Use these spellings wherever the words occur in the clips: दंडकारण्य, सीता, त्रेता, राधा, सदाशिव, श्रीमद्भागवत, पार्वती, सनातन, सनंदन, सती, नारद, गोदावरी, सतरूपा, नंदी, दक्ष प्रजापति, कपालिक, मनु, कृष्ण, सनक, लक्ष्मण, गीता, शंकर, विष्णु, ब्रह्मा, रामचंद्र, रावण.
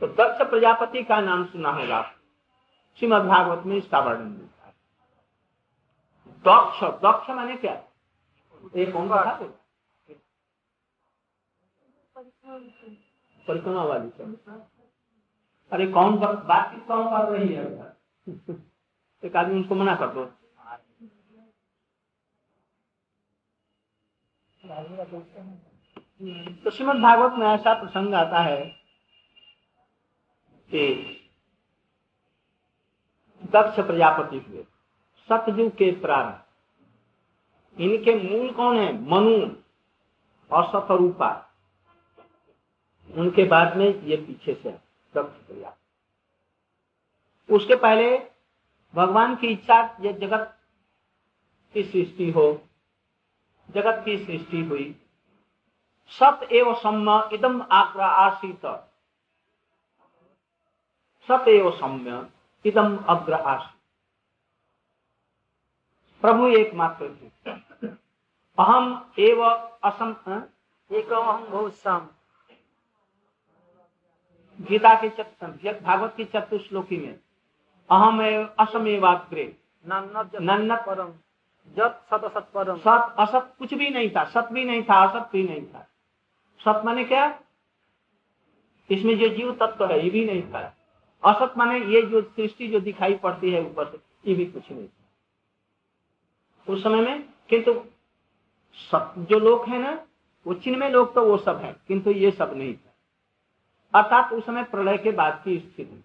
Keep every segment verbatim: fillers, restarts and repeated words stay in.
तो दक्ष प्रजापति का नाम सुना होगा, श्रीमद्भागवत में इसका वर्णन मिलता है। दक्ष, दक्ष माने क्या? एक ओंकार परिक्रमा वाली। अरे कौन बातचीत कौन कर रही है? एक आदमी उसको मना कर दो। तो श्रीमद् भागवत में ऐसा प्रसंग आता है कि दक्ष प्रजापति हुए सतयुग के प्रारंभ। इनके मूल कौन है? मनु और सतरूपा। उनके बाद में ये पीछे से दक्ष प्रजापति। उसके पहले भगवान की इच्छा ये जगत की सृष्टि हो, जगत की सृष्टि हुई। सत एव सम्य इदम आग्र आसीत, सत एव सम्य इदम अग्र आसीत। प्रभु एकमात्र थे। अहम एव असम एक अहम बहुसम। गीता के चतुर्थ भागवत की चतुर्थ श्लोकी में अहम असमेवाग्रे नन्न परम जत सत असत परम। सत असत कुछ भी नहीं था, सत भी नहीं था, असत भी नहीं था। सत माने क्या? इसमें जो जीव तत्व है ये भी नहीं था। असत माने ये जो सृष्टि जो दिखाई पड़ती है ऊपर से ये भी कुछ नहीं था उस समय में। किंतु सत जो लोग है ना वो चिन्मय लोग तो वो सब है, किंतु ये सब नहीं था। अर्थात उस समय प्रलय के बाद की स्थिति।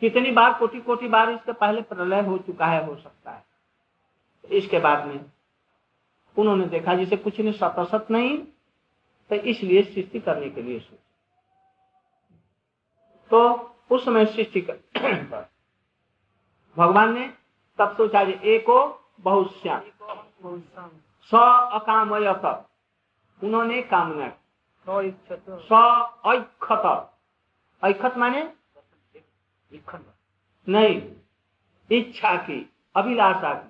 कितनी बार कोटि कोटि बार इसके पहले प्रलय हो चुका है, हो सकता है। इसके बाद में उन्होंने देखा जिसे कुछ ने सत असत नहीं, तो इसलिए सृष्टि करने के लिए सोचा। तो उस समय सृष्टि कर भगवान ने तब सोचा एको बहुश्याम स अकामय। उन्होंने कामना की ऐखत। ऐखत माने नहीं, इच्छा की, अभिलाषा की।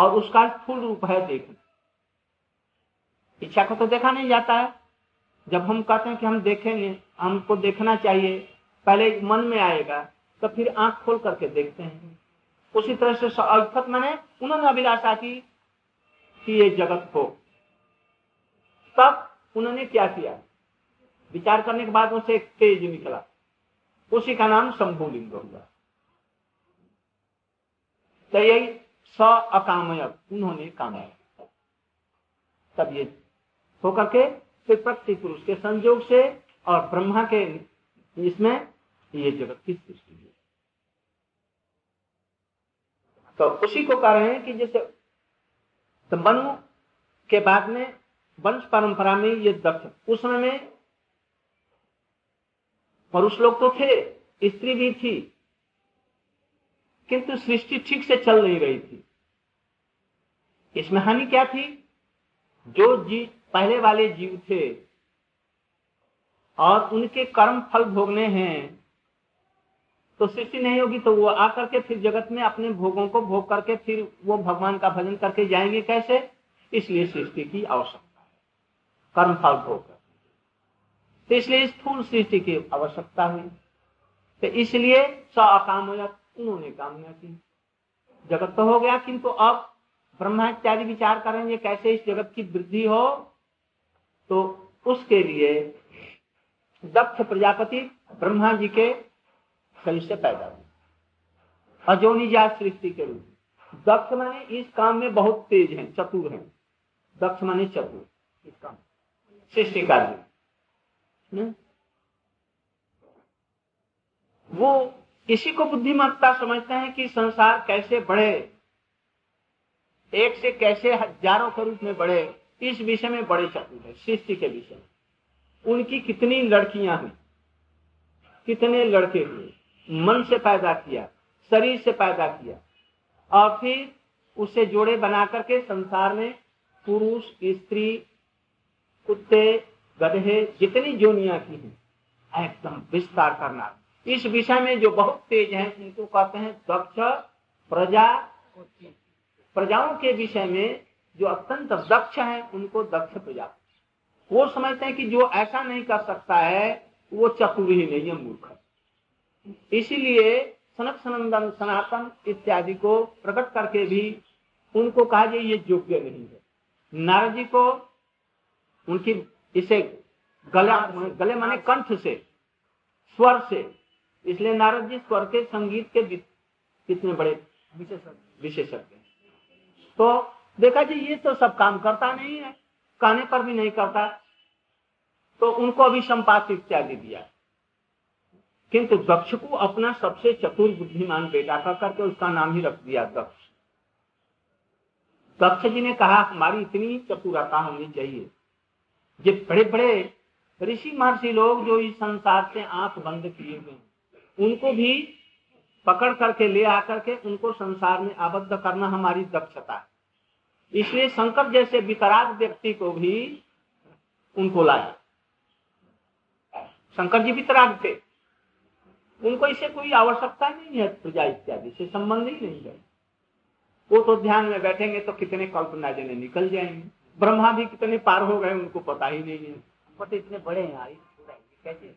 और उसका फूल रूप है देखना। इच्छा को तो देखा नहीं जाता है। जब हम कहते हैं कि हम देखेंगे, हमको देखना चाहिए, पहले मन में आएगा तो फिर आंख खोल करके देखते हैं। उसी तरह से ऐखत माने उन्होंने अभिलाषा की कि ये जगत हो। तब उन्होंने क्या किया? विचार करने के बाद उनसे एक तेज निकला, उसी का नाम शंभु लिंग हुआ। तो यही स अकामय, उन्होंने कामय। तब ये होकर के फिर प्रकृति पुरुष के संयोग से और ब्रह्मा के इसमें ये जगत की सृष्टि हुई। तो उसी को कह रहे हैं कि जैसे तो मनु के बाद में वंश परंपरा में ये दक्ष। उस समय में पुरुष लोग तो थे, स्त्री भी थी, किंतु सृष्टि ठीक से चल नहीं रही थी। इसमें हानि क्या थी? जो जीव पहले वाले जीव थे और उनके कर्म फल भोगने हैं, तो सृष्टि नहीं होगी तो वो आकर के फिर जगत में अपने भोगों को भोग करके फिर वो भगवान का भजन करके जाएंगे कैसे? इसलिए सृष्टि की आवश्यकता, कर्म फल भोग। तो इसलिए स्थूल सृष्टि की आवश्यकता हुई। तो इसलिए स अकामय, उन्होंने कामना की। जगत तो हो गया, किंतु अब ब्रह्मचारी विचार करेंगे कैसे इस जगत की वृद्धि हो। तो उसके लिए दक्ष प्रजापति ब्रह्मा जी के शरीर से पैदा हुए, अजोनिजात सृष्टि के रूप। दक्ष माने इस काम में बहुत तेज हैं, चतुर हैं। दक्ष माने चतुर, इस काम सृष्टि कार्य। वो इसी को बुद्धिमत्ता समझते हैं कि संसार कैसे बढ़े, एक से कैसे हजारों के रूप में बढ़े, इस विषय में बड़े चतुर है। सृष्टि के विषय में उनकी कितनी लड़कियां हैं, कितने लड़के हुए। मन से पैदा किया, शरीर से पैदा किया, और फिर उसे जोड़े बना करके संसार में पुरुष, स्त्री, कुत्ते, गधे, जितनी जोनिया की है एकदम विस्तार करना। इस विषय में जो बहुत तेज हैं इनको कहते हैं दक्ष प्रजा। प्रजाओं के विषय में जो अत्यंत दक्ष हैं उनको दक्ष प्रजा। वो समझते हैं कि जो ऐसा नहीं कर सकता है वो चतुर्ही नहीं है, मूर्ख है। इसीलिए सनक सनंदन सनातन इत्यादि को प्रकट करके भी उनको कहा जाए ये योग्य नहीं है। नारद जी को उनकी इसे गला गले माने कंठ से, स्वर से, इसलिए नारद जी स्वर के संगीत के कितने बड़े विशेषज्ञ। तो देखा जी ये तो सब काम करता नहीं है, कहने पर भी नहीं करता, तो उनको अभी संपात इत्यादि दिया। किंतु दक्ष को अपना सबसे चतुर बुद्धिमान बेटा का करके उसका नाम ही रख दिया दक्ष। दक्ष जी ने कहा हमारी इतनी चतुरता होनी चाहिए, ये बड़े बड़े ऋषि महर्षि लोग जो इस संसार से आंख बंद किए हुए उनको भी पकड़ करके ले आकर के उनको संसार में आबद्ध करना हमारी दक्षता है। इसलिए शंकर जैसे विकराल व्यक्ति को भी उनको लाए। शंकर जी विकराल थे, उनको इसे कोई आवश्यकता नहीं है, पूजा इत्यादि से संबंध ही नहीं है। वो तो ध्यान में बैठेंगे तो कितने कल्पना जने निकल जाएंगे। ब्रह्मा भी कितने पार हो गए उनको पता ही नहीं है। पर तो इतने बड़े हैं कैसे?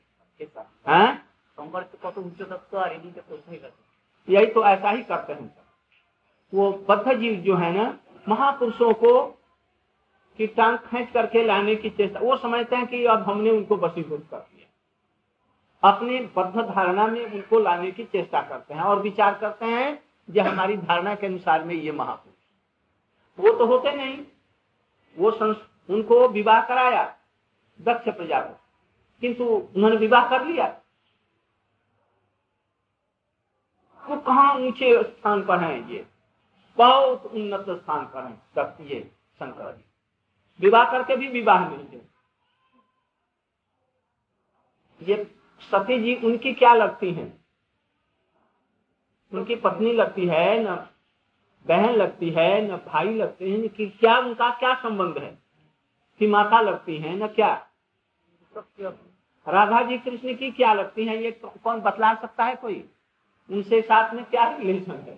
यही तो ऐसा ही करते हैं वो बद्ध जीव जो है ना, महापुरुषों को की टांग खींच करके लाने की चेष्टा। वो समझते हैं कि अब हमने उनको बसीभूत कर दिया, अपने बद्ध धारणा में उनको लाने की चेष्टा करते हैं और विचार करते हैं जो हमारी धारणा के अनुसार में ये महापुरुष। वो तो होते नहीं। वो उनको विवाह कराया दक्ष प्रजापति, किंतु उन्होंने विवाह कर लिया। वो कहाँ ऊंचे स्थान पर हैं, ये बहुत उन्नत स्थान पर हैं तब ये शंकर जी। विवाह करके भी विवाह नहीं है। ये सती जी उनकी क्या लगती हैं? उनकी पत्नी लगती है न, बहन लगती है न, भाई लगते हैं कि क्या उनका क्या संबंध है कि माता लगती है न क्या? राधा जी कृष्ण की क्या लगती है? ये कौन बतला सकता है? कोई उनसे साथ में क्या रिलेशन है?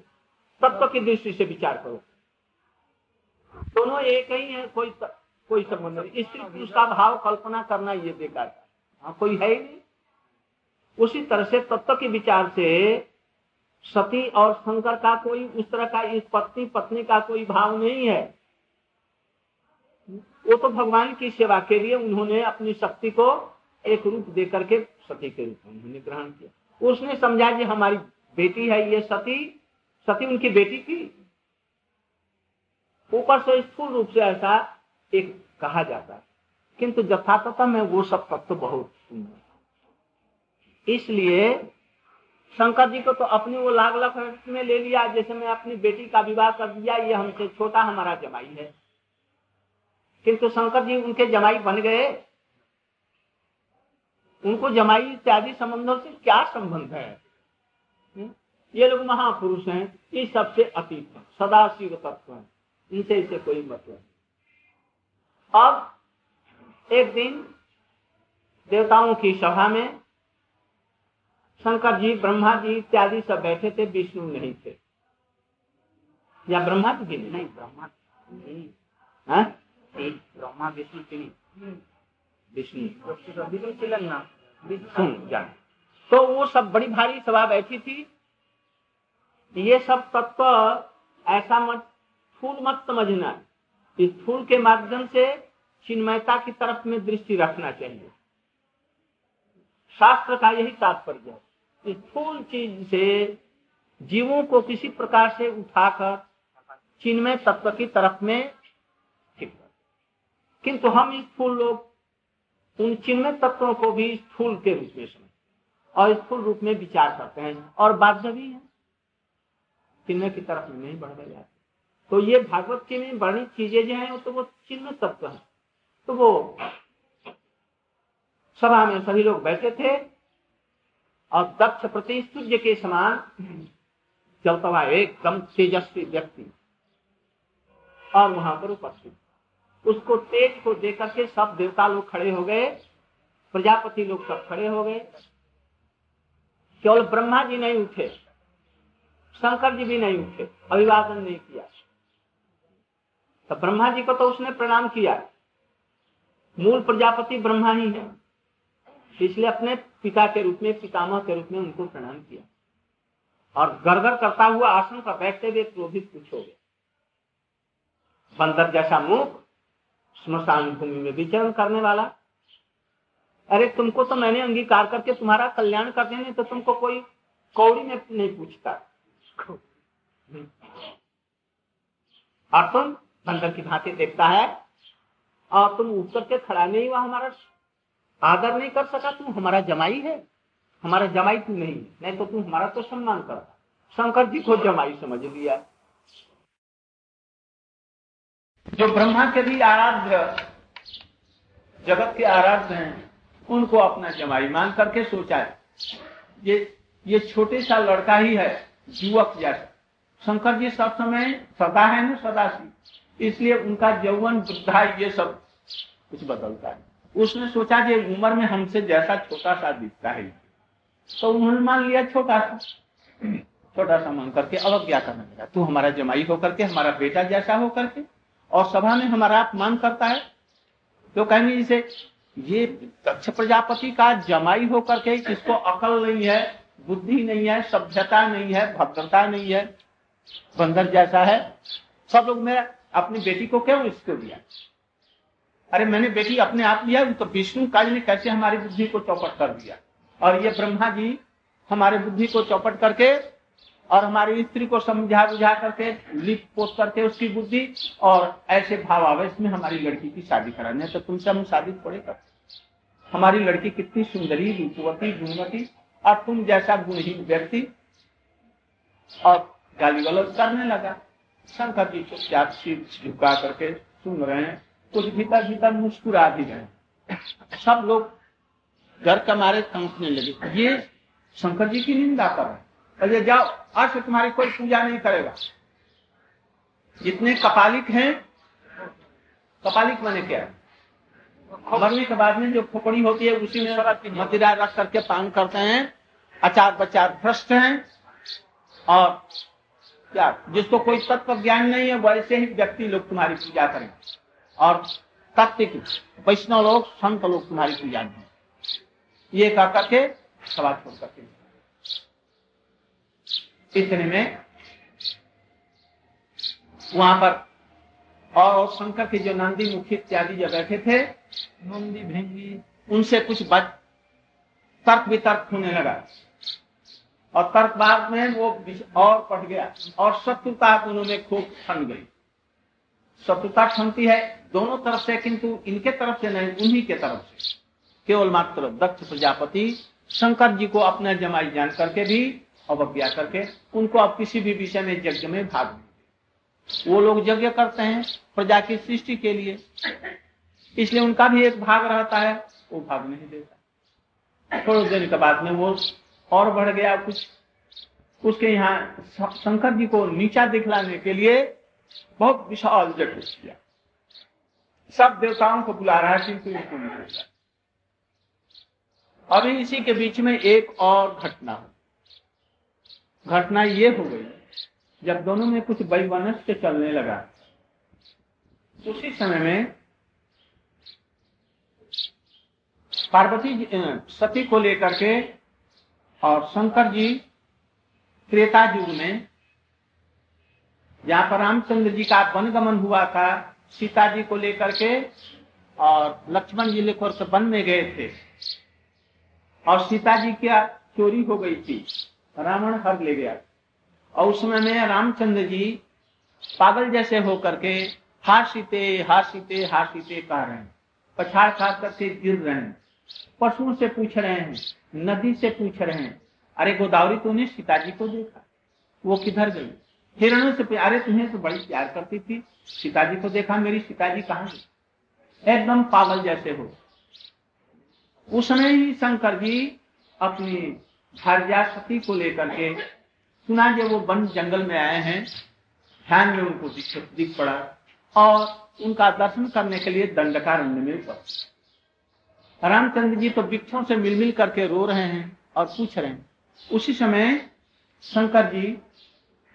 तत्व की दृष्टि से विचार करो, दोनों एक ही है, कोई त, कोई संबंध नहीं। स्त्री पुरुष का भाव कल्पना करना ये बेकार है। हाँ, कोई है ही नहीं। उसी तरह से तत्व के विचार से सती और शंकर का कोई उस तरह का इस पत्नी पत्नी का कोई भाव नहीं है। वो तो भगवान की सेवा के लिए उन्होंने अपनी शक्ति को एक रूप दे करके सती के रूप में उन्होंने ग्रहण किया। उसने समझा जी हमारी बेटी है ये सती। सती उनकी बेटी थी। ऊपर से स्थूल रूप से ऐसा एक कहा जाता है, किंतु यथातथा में वो सब तत्व बहुत सुंदर। इसलिए शंकर जी को तो अपनी वो लाग लपेट में ले लिया, जैसे मैं अपनी बेटी का विवाह कर दिया, ये हमसे छोटा हमारा जमाई है। किंतु शंकर जी उनके जमाई बन गए। उनको जमाई इत्यादि संबंधों से क्या संबंध है? ये लोग महापुरुष हैं, ये सबसे अतीत है, सदाशिव तत्व है, इनसे इसे कोई मतलब। अब एक दिन देवताओं की सभा में शंकर जी ब्रह्मा जी इत्यादि सब बैठे थे, विष्णु नहीं थे, या ब्रह्मा जी भी नहीं। ब्रह्मा नहीं, ब्रह्मा विष्णु भी नहीं, विष्णु जान। तो वो सब बड़ी भारी सभा बैठी थी। ये सब तत्व ऐसा मत फूल मत समझना, इस फूल के माध्यम से चिन्मयता की तरफ में दृष्टि रखना चाहिए। शास्त्र का यही तात्पर्य है। इस फूल चीज से जीवों को किसी प्रकार से उठाकर चिन्मय तत्व की तरफ में, किंतु हम इस फूल लोग उन चिन्मय तत्वों को भी स्थूल के रूप में और स्थूल रूप में विचार करते हैं और बाध्यवी है, चिन्मय की तरफ में नहीं बढ़ जाते। तो ये भागवत के में बड़ी चीजें जो है तो वो चिन्मय तत्व है। तो वो सभा में सभी लोग बैठे थे और दक्ष प्रति सूर्य के समान जलता हुआ एकदम तेजस्वी व्यक्ति और वहां पर उपस्थित। उसको तेज को देकर के सब देवता लोग खड़े हो गए, प्रजापति लोग सब खड़े हो गए। केवल ब्रह्मा जी नहीं उठे, शंकर जी भी नहीं उठे, अभिवादन नहीं किया। तो ब्रह्मा जी को तो उसने प्रणाम किया। मूल प्रजापति ब्रह्मा ही है, इसलिए अपने पिता के रूप में, पितामह के रूप में उनको प्रणाम किया और गड़गड़ करता हुआ आसन पर बैठते हुए क्रोधित कुछ हो गया। बंदर जैसा मुख, स्मशान भूमि में विचरण करने वाला, अरे तुमको तो मैंने अंगीकार करके तुम्हारा कल्याण कर देने, तो तुमको कोई कौड़ी में नहीं पूछता और तुम बंदर की भांति देखता है और तुम उतर के खड़ा नहीं हुआ, हमारा आदर नहीं कर सका। तू हमारा जमाई है, हमारा जमाई तू नहीं, नहीं तो तू हमारा तो सम्मान करता। शंकर जी को जमाई समझ लिया। जो ब्रह्मा के भी आराध्य, जगत के आराध्य हैं, उनको अपना जमाई मान करके सोचा है ये ये छोटे सा लड़का ही है, युवक जैसा। शंकर जी सब समय सदा है ना, सदाशिव, इसलिए उनका यौवन वृद्धा ये सब कुछ बदलता है। उसने सोचा कि उम्र में हमसे जैसा छोटा सा दिखता है, तो उन्होंने मान लिया छोटा सा, छोटा सा मान करके अवज्ञा करने लगा। तू हमारा जमाई होकर के, हमारा बेटा जैसा होकर के और सभा में हमारा अपमान करता है। तो कहेंगे इसे, ये दक्ष प्रजापति का जमाई होकर के इसको अकल नहीं है, बुद्धि नहीं है, सभ्यता नहीं है, भद्रता नहीं है, बंदर जैसा है। सब लोग मैं अपनी बेटी को क्यों इसको दिया? अरे मैंने बेटी अपने आप लिया, तो विष्णु काल ने कैसे हमारी बुद्धि को चौपट कर दिया, और ये ब्रह्मा जी हमारे बुद्धि को चौपट करके और हमारी स्त्री को समझा बुझा करके लिप पोत करके उसकी बुद्धि, और ऐसे भाव आवेश में हमारी लड़की की शादी कराने, तो तुमसे हम शादी थोड़े करते। हमारी लड़की कितनी सुंदरी, रूपवती, गुणवती, और तुम जैसा गुणहीन व्यक्ति, और गाली गलौज करने लगा। शंकर जी चुपचाप सिर झुका करके सुन रहे हैं, कुछ भीतर भीतर मुस्कुरा भी रहे। सब लोग डर के मारे कांपने लगे, ये शंकर जी की निंदा कर रहे। अरे जाओ, आज से तुम्हारी कोई पूजा नहीं करेगा। जितने कपालिक हैं, कपालिक माने क्या है? मरने के बाद में जो खोपड़ी होती है उसी में मदिरा रख करके पान करते हैं, आचार विचार भ्रष्ट हैं, और क्या जिसको कोई तत्व ज्ञान नहीं है वैसे ही व्यक्ति लोग तुम्हारी पूजा करेंगे, और तत्व वैष्णव लोग, संत लोग तुम्हारी पूजा करें। ये कह करके सभा छोड़ करके इतने में वहां पर और शंकर के जो नंदी मुखी इत्यादि जो बैठे थे, नंदी भृंगी, उनसे कुछ बात तर्क वितर्क होने लगा, और तर्क बाद में वो और पट गया और शत्रुता दोनों में खूब ठन गई। शत्रुता ठनती है दोनों तरफ से, किंतु इनके तरफ से नहीं, उन्हीं के तरफ से। केवल मात्र दक्ष प्रजापति शंकर जी को अपना जमाई जान करके भी अवज्ञा करके उनको अब किसी भी विषय में यज्ञ में भाग नहीं। वो लोग यज्ञ करते हैं प्रजा की सृष्टि के लिए, इसलिए उनका भी एक भाग रहता है, वो भाग नहीं देता। थोड़े दिन के बाद में वो और बढ़ गया। कुछ उसके यहाँ शंकर जी को नीचा दिखलाने के लिए बहुत विशाल यज्ञ किया, सब देवताओं को बुला रहा है, किंतु इनको नहीं बुला। अभी इसी के बीच में एक और घटना हुई। घटना ये हो गई, जब दोनों में कुछ वैमनस्य चलने लगा, उसी समय में पार्वती सती को लेकर के और शंकर जी त्रेता युग में, जहाँ पर रामचंद्र जी का वनगमन हुआ था, सीता जी को लेकर के और लक्ष्मण जी लेकर के वन में गए थे, और सीता जी क्या चोरी हो गई थी, रावण हर ले गया, और उसमें में रामचंद्र जी पागल जैसे होकर के हार सीते हार सीते हार सीते कह रहे हैं, पछाड़ खा करके गिर रहे हैं, पशुओं से पूछ रहे हैं, नदी से पूछ रहे हैं, अरे गोदावरी तूने सीता जी को देखा, वो किधर गई? हिरणों से, अरे तुम्हें तो बड़ी प्यार करती थी, सीता जी को देखा, मेरी सीता जी कहाँ गई? एकदम पागल जैसे हो। उस समय ही शंकर जी अपनी भार्या सती को लेकर के, सुना जब वो वन जंगल में आए हैं, ध्यान में उनको दिख पड़ा और उनका दर्शन करने के लिए दंडकारण्य में पहुंचे। रामचंद्र जी तो वृक्षों से मिलमिल करके रो रहे हैं और पूछ रहे हैं। उसी समय शंकर जी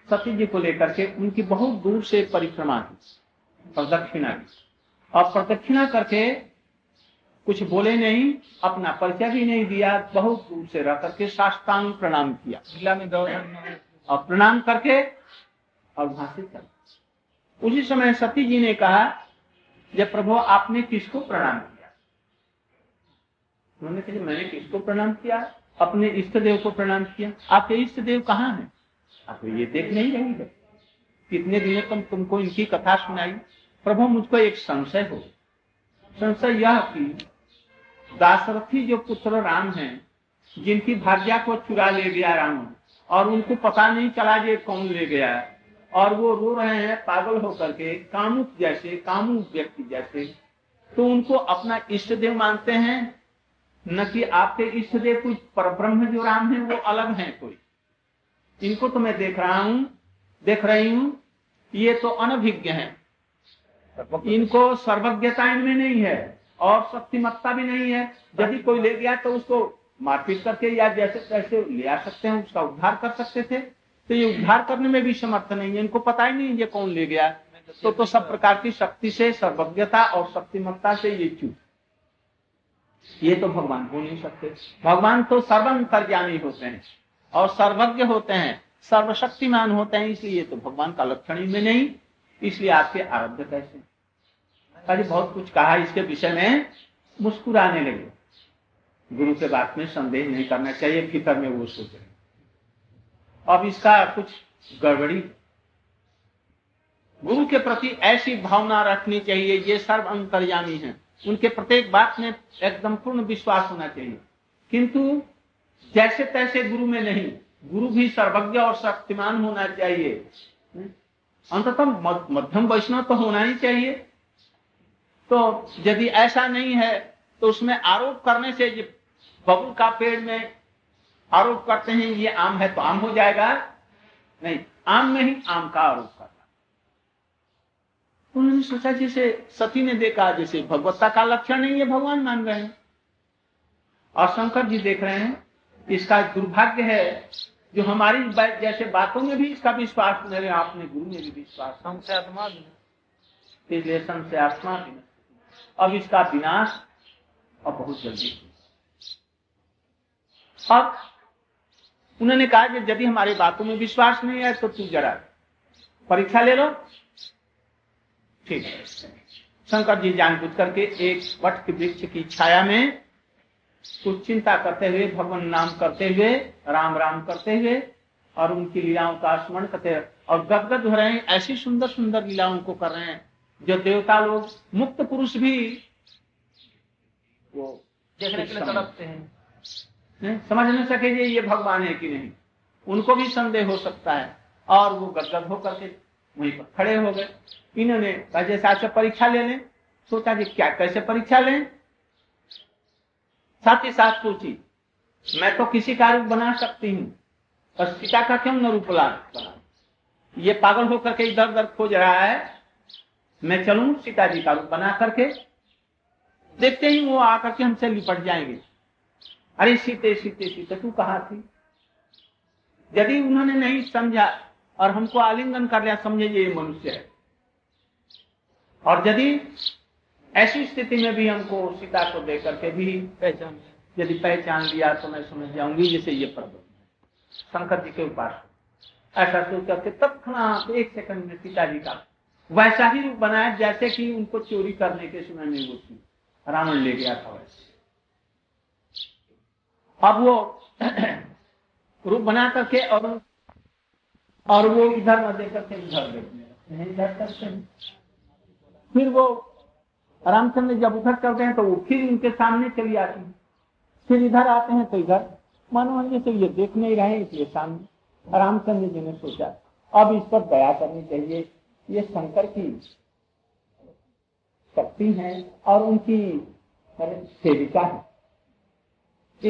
सती जी को लेकर के उनकी बहुत दूर से परिक्रमा की, प्रदक्षिणा की, और प्रदक्षिणा करके कुछ बोले नहीं, अपना परिचय भी नहीं दिया, बहुत दूर से रह करके साष्टांग प्रणाम किया और प्रणाम करके और वहां से चल। उसी समय सती जी ने कहा, जब प्रभु आपने किसको प्रणाम किया? उन्होंने कहा, मैंने किसको प्रणाम किया? अपने इष्ट देव को प्रणाम किया। आपके इष्ट देव कहाँ है? आप ये देख नहीं रही है। कितने दिनों तुम तुमको इनकी कथा सुनाई। प्रभु मुझको एक संशय हो, संशय यह कि दशरथी जो पुत्र राम हैं, जिनकी भार्या को चुरा ले गया राम और उनको पता नहीं चला ये कौन ले गया, और वो रो रहे हैं पागल होकर के, कामुक जैसे कामुक व्यक्ति जैसे, तो उनको अपना इष्ट देव मानते हैं, न कि आपके इष्ट देव कुछ परब्रह्म जो राम है वो अलग है कोई। इनको तो मैं देख रहा हूँ, देख रही हूँ, ये तो अनभिज्ञ है, इनको सर्वज्ञता इनमें नहीं है और शक्तिमत्ता भी नहीं है। यदि कोई ले गया तो उसको मारपीट करके या जैसे तैसे ले आ सकते हैं, उसका उद्धार कर सकते थे, तो ये उद्धार करने में भी समर्थ नहीं है, इनको पता ही नहीं ये कौन ले गया। तो तो सब प्रकार की शक्ति से, सर्वज्ञता और शक्तिमत्ता से ये चूक, ये तो भगवान हो नहीं सकते। भगवान तो सर्वांतर्यामी होते हैं और सर्वज्ञ होते हैं, सर्वशक्तिमान होते हैं, इसलिए तो भगवान का लक्षण ही में नहीं, इसलिए आपके आराध्य कैसे? अरे बहुत कुछ कहा इसके विषय में, मुस्कुराने लगे। गुरु के बात में संदेह नहीं करना चाहिए, फिक्र में वो सोच रहे। अब इसका कुछ गड़बड़ी, गुरु के प्रति ऐसी भावना रखनी चाहिए, ये सर्व अंतर्यामी है, उनके प्रत्येक बात में एकदम पूर्ण विश्वास होना चाहिए, किंतु जैसे तैसे गुरु में नहीं। गुरु भी सर्वज्ञ और शक्तिमान होना चाहिए, अंततः मध्यम वैष्णव तो होना ही चाहिए। तो यदि ऐसा नहीं है तो उसमें आरोप करने से, बबुल का पेड़ में आरोप करते हैं ये आम है तो आम हो जाएगा, नहीं, आम में ही आम का आरोप करना। उन्होंने सोचा, जैसे सती ने देखा जैसे भगवत्ता का लक्षण नहीं है, भगवान मान रहे हैं, और शंकर जी देख रहे हैं इसका दुर्भाग्य है जो हमारी जैसे बातों में भी इसका विश्वास नहीं रहे, आपने गुरु में भी विश्वास, संशयात्मा भी, इसलिए संशयात्मा भी। अब इसका विनाश और बहुत जल्दी। अब उन्होंने कहा कि यदि हमारी बातों में विश्वास नहीं है तो तू जरा परीक्षा ले लो, ठीक है। शंकर जी जानबूझ करके एक वट वृक्ष की छाया में कुछ चिंता करते हुए, भगवान नाम करते हुए, राम राम करते हुए और उनकी लीलाओं का स्मरण करते हुए और गदगद हो रहे हैं। ऐसी सुंदर सुंदर लीलाओं को कर रहे हैं जो देवता लोग, मुक्त पुरुष भी वो देखने के लिए तड़पते हैं, समझ नहीं सके ये भगवान है कि नहीं, उनको भी संदेह हो सकता है। और वो गदगद होकर के वहीं पर खड़े हो गए। इन्होंने जैसे परीक्षा ले लें, सोचा कि क्या कैसे परीक्षा लें, साथ ही साथ सोची मैं तो किसी का रूप बना सकती हूँ और सीता का क्यों न रूप बना, ये पागल होकर के इधर उधर खोज रहा है, मैं चलूं सीता जी का रूप बना करके, देखते ही वो आकर के हमसे लिपट जाएंगे। अरे सीते सीते सीते तू कहाँ थी? यदि उन्होंने नहीं समझा और हमको आलिंगन कर लिया, समझे ये मनुष्य है, और यदि ऐसी स्थिति में भी हमको सीता को देख करके भी पहचान, यदि पहचान लिया तो मैं समझ जाऊंगी जैसे ये प्रभु शंकर जी के उपास। ऐसा सोच करके तत्क्षणात एक सेकंड में सीता जी का वैसा ही रूप बनाया जैसे कि उनको चोरी करने के समय में वो थी, रावण ले गया था वैसे। अब वो रूप बना करके और और वो इधर न देख करके इधर देखने इधर करते, फिर वो रामचंद्र जब उधर चलते हैं तो वो फिर उनके सामने चली आती है, फिर इधर आते हैं तो इधर, मानो हम जैसे ये देख नहीं रहे, इसलिए सामने। रामचंद्र जी ने सोचा अब इस पर दया करनी चाहिए, ये शंकर की शक्ति है और उनकी सेविका है,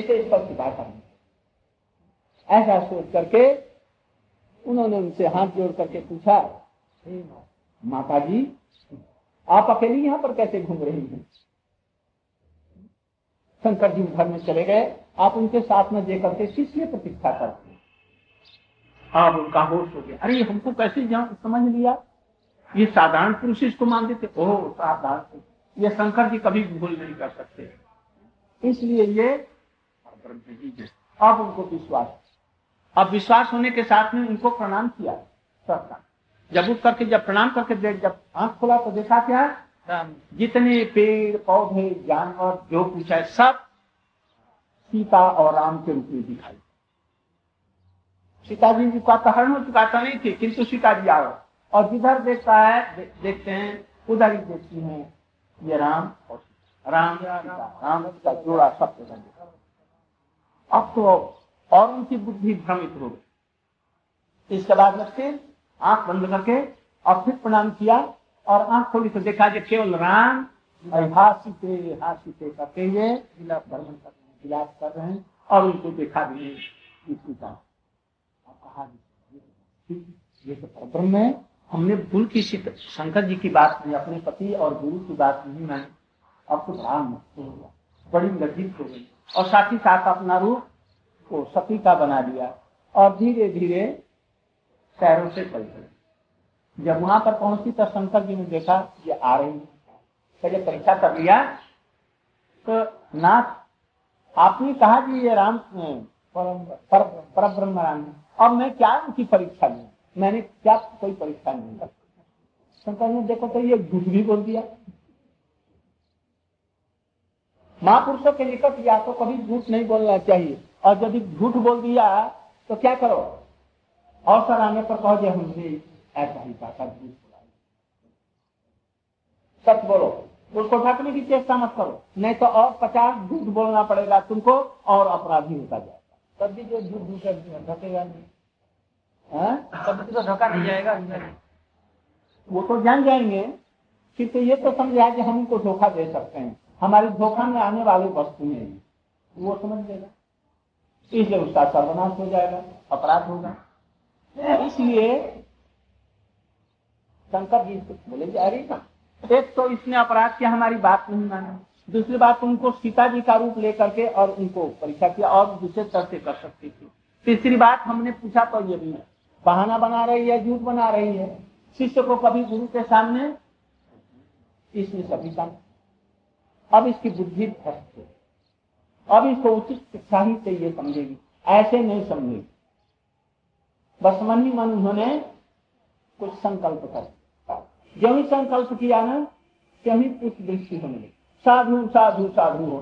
इसे इस पर कृपा करनी। ऐसा सोच करके उन्होंने उनसे हाथ जोड़ करके पूछा, माता जी आप अकेली यहाँ पर कैसे घूम रही हैं? शंकर जी घर में चले गए, आप उनके साथ में जे करते किस लिए प्रतीक्षा करते? आप उनका होश हो गया, अरे हमको कैसे समझ लिया, ये साधारण पुरुष इसको मानते थे, ओह साधारण, ये शंकर जी कभी भूल नहीं कर सकते। इसलिए ये अब उनको विश्वास, अब विश्वास होने के साथ में उनको प्रणाम किया। जब उठ करके जब प्रणाम करके देख जब आंख खुला तो देखा क्या, जितने पेड़ पौधे जानवर जो कुछ है सब सीता और राम के रूप में दिखाई। सीता जी का तो हरण हो चुका था नहीं थी, किंतु सीता जी आओ और जिधर देखता है दे, देखते हैं उधर ही देखती है ये राम और राम राम का जोड़ा सब देखा। अब तो और उनकी बुद्धि भ्रमित हो गई। इसके बाद में फिर आंख बंद करके और फिर प्रणाम किया और आंख खोली तो देखा कि केवल राम हासिते हासिते करते हुए विलाप कर रहे हैं और उनको देखा भी नहीं। कहा ये तो प्रब्रम है, हमने भूल की शंकर जी की बात नहीं, अपने पति और गुरु की बात नहीं मानी। अब तो राम मुक्त हो गया, बड़ी लज्जित हो गई और साथ ही साथ अपना रूप को सती का बना लिया और धीरे धीरे शहरों से चल गई। जब वहां पर पहुंची तब शंकर जी ने देखा ये आ रही है, पहले परीक्षा कर लिया। तो नाथ आपने कहा कि ये राम पर ब्रह्म राम है, अब मैं क्या उनकी परीक्षा लूं, मैंने क्या कोई परीक्षा नहीं कर। शंकर ने देखो तो ये झूठ भी बोल दिया। महापुरुषों के निकट या तो कभी झूठ नहीं बोलना चाहिए और यदि झूठ बोल दिया तो क्या करो, अवसर आने पर कहो जे हमने ऐसा ही कहा था, झूठ बोला। सच बोलो, उसको ढकने की चेष्टा मत करो, नहीं तो और पचास झूठ बोलना पड़ेगा तुमको और अपराधी होता जाएगा। तब भी जो झूठ झूठ ढकेगा नहीं, तब भी तो ढका नहीं जाएगा। वो तो जान जाएंगे कि तो ये तो समझा कि हम उनको धोखा दे सकते हैं, हमारी धोखा में आने वाली वस्तुएं वो समझ लेगा, इसलिए उसका सर्वनाश हो जाएगा, अपराध होगा। इसलिए शंकर जी तो बोले जा रही था, एक तो इसने अपराध किया, हमारी बात नहीं मानी, दूसरी बात उनको सीता जी का रूप लेकर के और उनको परीक्षा किया और दूसरे तरह से कर सकती थी, तीसरी बात हमने पूछा तो ये भी बहाना बना रही है, झूठ बना रही है। शिष्य को कभी गुरु के सामने इसमें सभी काम। अब इसकी बुद्धि भ्रष्ट है, अब इसको उचित शिक्षा ही चाहिए, समझेगी ऐसे नहीं समझेगी। बस मन ही मन उन्होंने कुछ संकल्प कर, जो ही संकल्प किया ना कहीं कुछ दृष्टि होने लगी, साधु साधु साधु हो।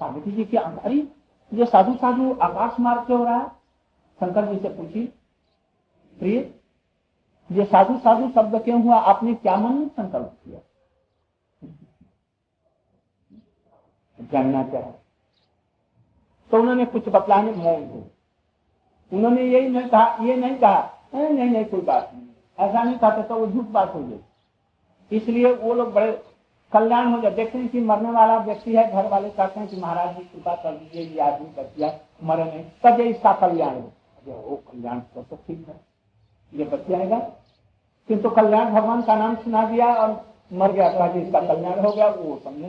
पार्वती जी की अंधारी जो साधु साधु आकाश मार्ग से हो रहा है। शंकर जी से पूछी, प्रिय ये साधु साधु शब्द क्यों हुआ, आपने क्या मन में संकल्प किया, जानना चाहे। तो उन्होंने कुछ बतलाने भय हो, उन्होंने यही नहीं कहा, ये नहीं कहा नहीं नहीं, नहीं कोई बात नहीं, ऐसा नहीं कहते तो वो झूठ बात हो गई। इसलिए वो लोग बड़े कल्याण हो जाए। देखते हैं कि मरने वाला व्यक्ति है, घर वाले कहते हैं कि महाराज जी कृपा कर दीजिए, ये आदमी कर दिया मरे नहीं, तब ये इसका कल्याण हो। वो कल्याण तो सब ठीक है, ये बच जाएगा, किंतु कल्याण भगवान का नाम सुना दिया और मर गया, कहा इसका कल्याण हो गया, वो समझे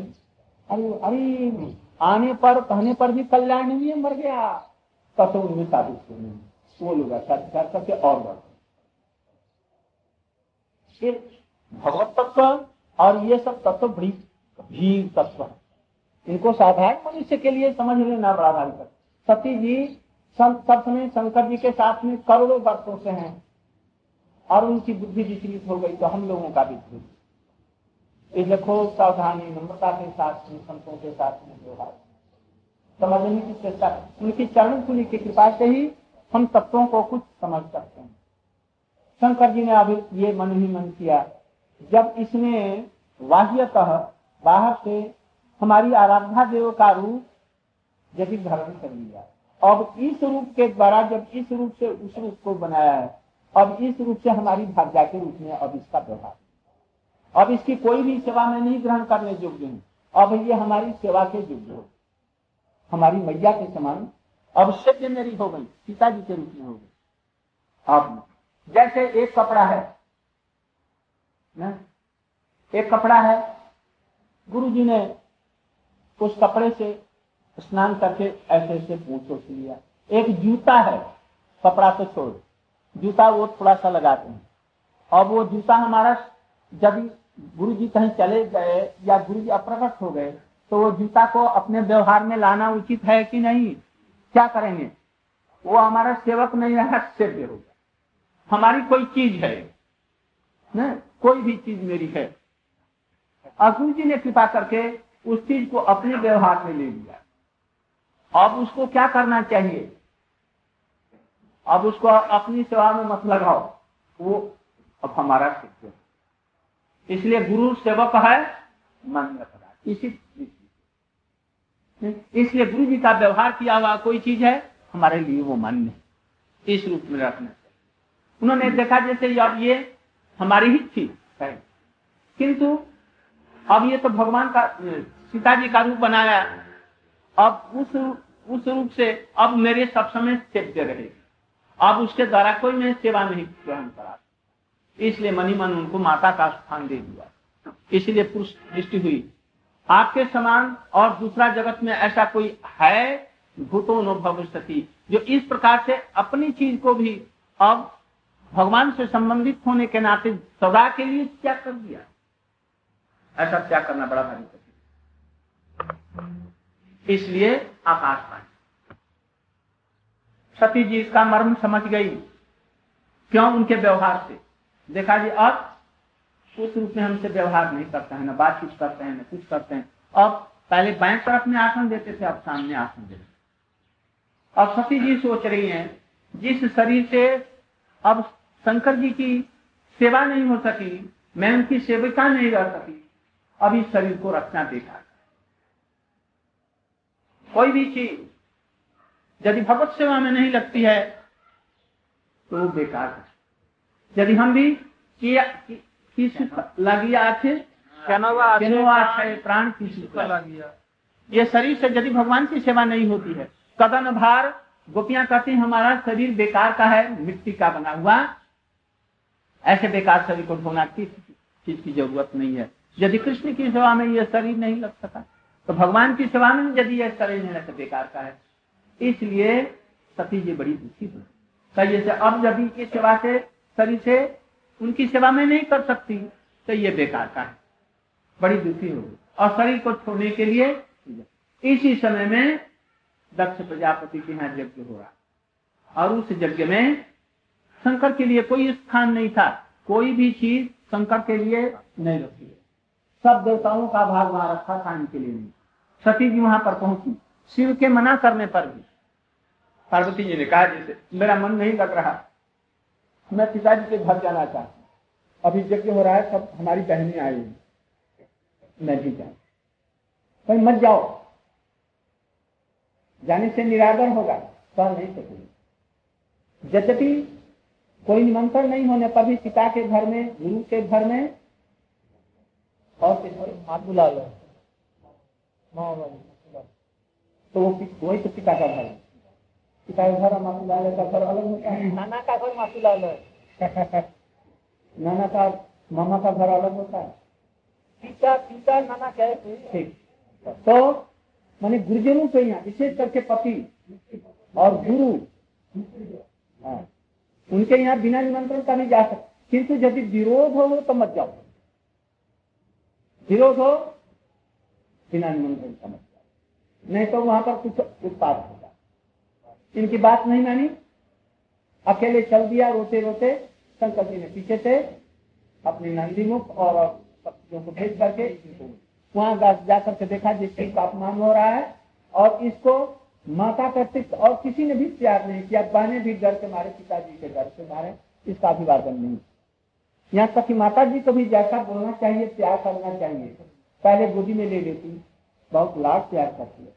अरे अरे आने पर कहने पर भी कल्याण नहीं है, मर गया। तो उनमें साबित वो लोग ऐसा विचार करके और बढ़ फिर भगवत तत्व और ये सब तत्व बड़ी गंभीर तत्व है, इनको साधारण मनुष्य के लिए समझ लेना बड़ा भारी कर। सती जी सब समय शंकर जी के साथ में करोड़ों वर्षों से हैं और उनकी बुद्धि विचलित हो गई, तो हम लोगों का भी इसलिए खूब सावधानी नम्रता के साथ संतों के साथ में व्यवहार समझने की चेष्टा। उनकी चरण कुली की कृपा से ही हम तत्वों को कुछ समझ सकते हैं। शंकर जी ने अभी ये मन ही मन किया, जब इसने बाह्यतः बाहर से हमारी आराध्या देव का रूप यदि धारण कर लिया, अब इस रूप के द्वारा जब इस रूप से उस रूप को बनाया है, अब इस रूप से हमारी भाग्या के रूप में अब इसका व्यवहार, अब इसकी कोई भी सेवा में नहीं ग्रहण करने योग्य हूँ, अब ये हमारी सेवा के योग्य हो, हमारी मैया के समान अब सिद्ध मेरी हो गई, सीता जी के रूप में हो गई। अब जैसे एक कपड़ा है ना, एक कपड़ा है, गुरु जी ने उस कपड़े से स्नान करके ऐसे ऐसे पोंछो से लिया। एक जूता है, कपड़ा तो छोड़ जूता वो थोड़ा सा लगाते हैं, अब वो जूता हमारा जब गुरु जी कहीं चले गए या गुरु जी अप्रकट हो गए तो वो गीता को अपने व्यवहार में लाना उचित है कि नहीं? क्या करेंगे? वो हमारा सेवक नहीं रहा, सेव्य होगा। हमारी कोई चीज है ना, कोई भी चीज मेरी है। अर्जुन जी ने कृपा करके उस चीज को अपने व्यवहार में ले लिया। अब उसको क्या करना चाहिए? अब उसको अपनी सेवा में मत लगाओ, वो अब हमारा सेव्य है। इसलिए गुरु सेवक है, मन में पड़ा इसी, इसलिए गुरु जी का व्यवहार किया हुआ कोई चीज है हमारे लिए वो मान्य है, इस रूप में रखना चाहिए। उन्होंने देखा जैसे अब ये हमारी ही थी, किंतु अब ये तो भगवान का, सीता जी का रूप बनाया। अब उस उस रूप से अब मेरे सब समय सेव्य रहेगी। अब उसके द्वारा कोई मैं सेवा नहीं ग्रहण करा, इसलिए मनी मन उनको माता का स्थान दे दिया। इसलिए पुरुष दृष्टि हुई। आपके समान और दूसरा जगत में ऐसा कोई है भूतो नो भविष्यति, जो इस प्रकार से अपनी चीज को भी अब भगवान से संबंधित होने के नाते सदा के लिए त्याग कर दिया। ऐसा त्याग करना बड़ा भारी कठिन। इसलिए आकाश पाए। सती जी इसका मर्म समझ गई, क्यों? उनके व्यवहार से देखा जी अब उस रूप में हमसे व्यवहार नहीं करता है, ना बातचीत करते हैं, ना कुछ करते हैं। अब पहले बाएं तरफ में आसन देते थे, अब सामने आसन देते थे। अब सती जी सोच रही हैं, जिस शरीर से अब शंकर जी की सेवा नहीं हो सकी, मैं उनकी सेविका नहीं रह सकी, अब इस शरीर को रखना देखा। कोई भी चीज यदि भगवत सेवा में नहीं लगती है तो बेकार है। यदि हम भी किया कि, प्राण किसी, ये शरीर से यदि भगवान की सेवा नहीं होती है, कदन भार गोपियां कहती हमारा शरीर बेकार का है, मिट्टी का बना हुआ, ऐसे बेकार शरीर को ढोना किस चीज की जरूरत नहीं है। यदि कृष्ण की सेवा में यह शरीर नहीं लग सका तो भगवान की सेवा में यदि यह शरीर नहीं लगे बेकार का है। इसलिए सती जी बड़ी दुखी हुई। अब यदि इस सेवा से शरीर से उनकी सेवा में नहीं कर सकती तो ये बेकार का है, बड़ी दुखी होगी और शरीर को छोड़ने के लिए। इसी समय में दक्ष प्रजापति के यहाँ यज्ञ हो रहा और उस यज्ञ में शंकर के लिए कोई स्थान नहीं था, कोई भी चीज शंकर के लिए नहीं रखी है। सब देवताओं का भाग वहां रखा था, इनके लिए नहीं। सती जी वहां पर पहुंची, शिव के मना करने पर भी। पार्वती जी ने कहा जैसे मेरा मन नहीं लग रहा, मैं पिताजी के घर जाना चाहती हूँ, अभी यज्ञ हो रहा है, सब हमारी बहनें आई हैं, मैं भी जाऊँ। पर मत जाओ, जाने से निरादर होगा, कर नहीं सकूंगी। यद्यपि कोई निमंत्रण नहीं होने पर भी पिता के घर में, गुरु के घर में, और हाथ बुला लो तो वो वही तो पिता का घर है। पिता का घर माफी लाल का घर अलग होता है, नाना का घर माफी लाल है, नाना का मामा का घर अलग होता है। पिता पिता नाना कहे ठीक। तो माने गुरुजनों के यहाँ विशेष करके पति और गुरु उनके यहाँ बिना निमंत्रण का नहीं जा सकते। किंतु यदि विरोध हो तो मत जाओ, विरोध हो बिना निमंत्रण का मत जाओ, नहीं तो वहां पर कुछ उत्पाद होगा। इनकी बात नहीं मानी, अकेले चल दिया। रोते रोते शंकर जी ने पीछे से अपनी नंदी मुख और पत्तियों को भेज करके वहाँ जाकर के देखा जिसकी अपमान हो रहा है और इसको माता का तिक्त और किसी ने भी प्यार नहीं किया। बहने भी डर के मारे, पिताजी के डर के मारे इसका अभिवादन नहीं। यहाँ तक की माता जी को भी जैसा बोलना चाहिए, प्यार करना चाहिए, पहले गोदी में ले लेती, बहुत लाड प्यार करती है।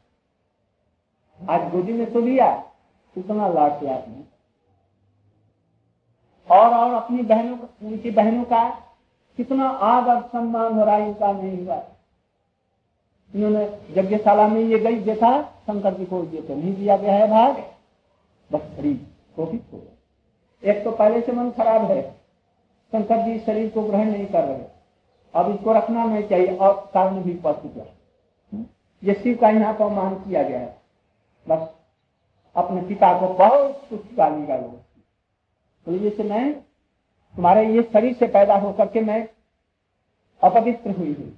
आज गोदी में तो लिया, उतना लाड प्यार नहीं। और और अपनी बहनों, उनकी बहनों का कितना आदर सम्मान हो रहा है, उनका नहीं हुआ। इन्होंने यज्ञशाला में ये गई देखा शंकर जी को ये तो नहीं दिया गया है भाग, बस शरीर को भी छोड़ो। एक तो पहले से मन खराब है, शंकर जी शरीर को ग्रहण नहीं कर रहे, अब इसको रखना नहीं चाहिए और कारण भी पशु ये शिव का यहाँ का मान किया गया है। बस अपने पिता को बहुत कुछ गाली गालो, तो मैं तुम्हारे ये शरीर से पैदा होकर के मैं अपवित्र हुई हूँ,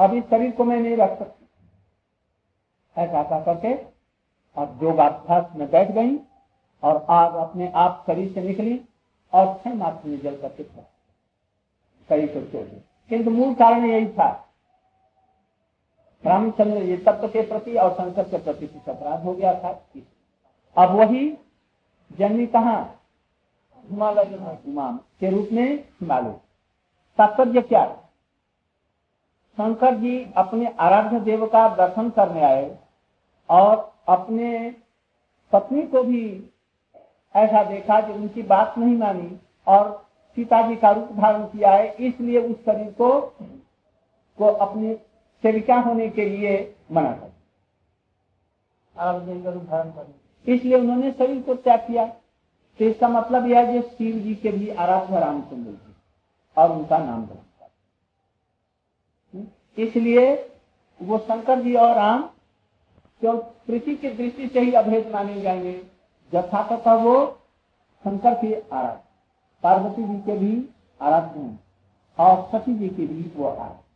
अब इस शरीर को मैं नहीं रख सकती, ऐसा करके और योगाभ्यास में बैठ गई और आग अपने आप शरीर से निकली और क्षण मात्र में जल करके शरीर को छोड़ दी। किन्तु मूल कारण यही था, रामचंद्र ये तत्व के प्रति और शंकर के प्रति कुछ अपराध हो गया था। अब वही जन्मी कहाँ, हिमालय के रूप में हिमालय। तात्पर्य क्या है, शंकर जी अपने आराध्य देव का दर्शन करने आए और अपने पत्नी को भी ऐसा देखा कि उनकी बात नहीं मानी और सीता जी का रूप धारण किया है, इसलिए उस शरीर को को अपनी सेविका होने के लिए मना कर, इसलिए उन्होंने शरीर को त्याग किया। तो इसका मतलब यह है जो शिव जी के भी आराध्य रामचंद्र जी और उनका नाम ग्रहण कर, इसलिए वो शंकर जी और राम जो पृथ्वी की दृष्टि से ही अभेद माने जाएंगे। जथा तथा वो शंकर के आराध्य, पार्वती जी के भी आराध्य और सती जी के भी वो आराध्य।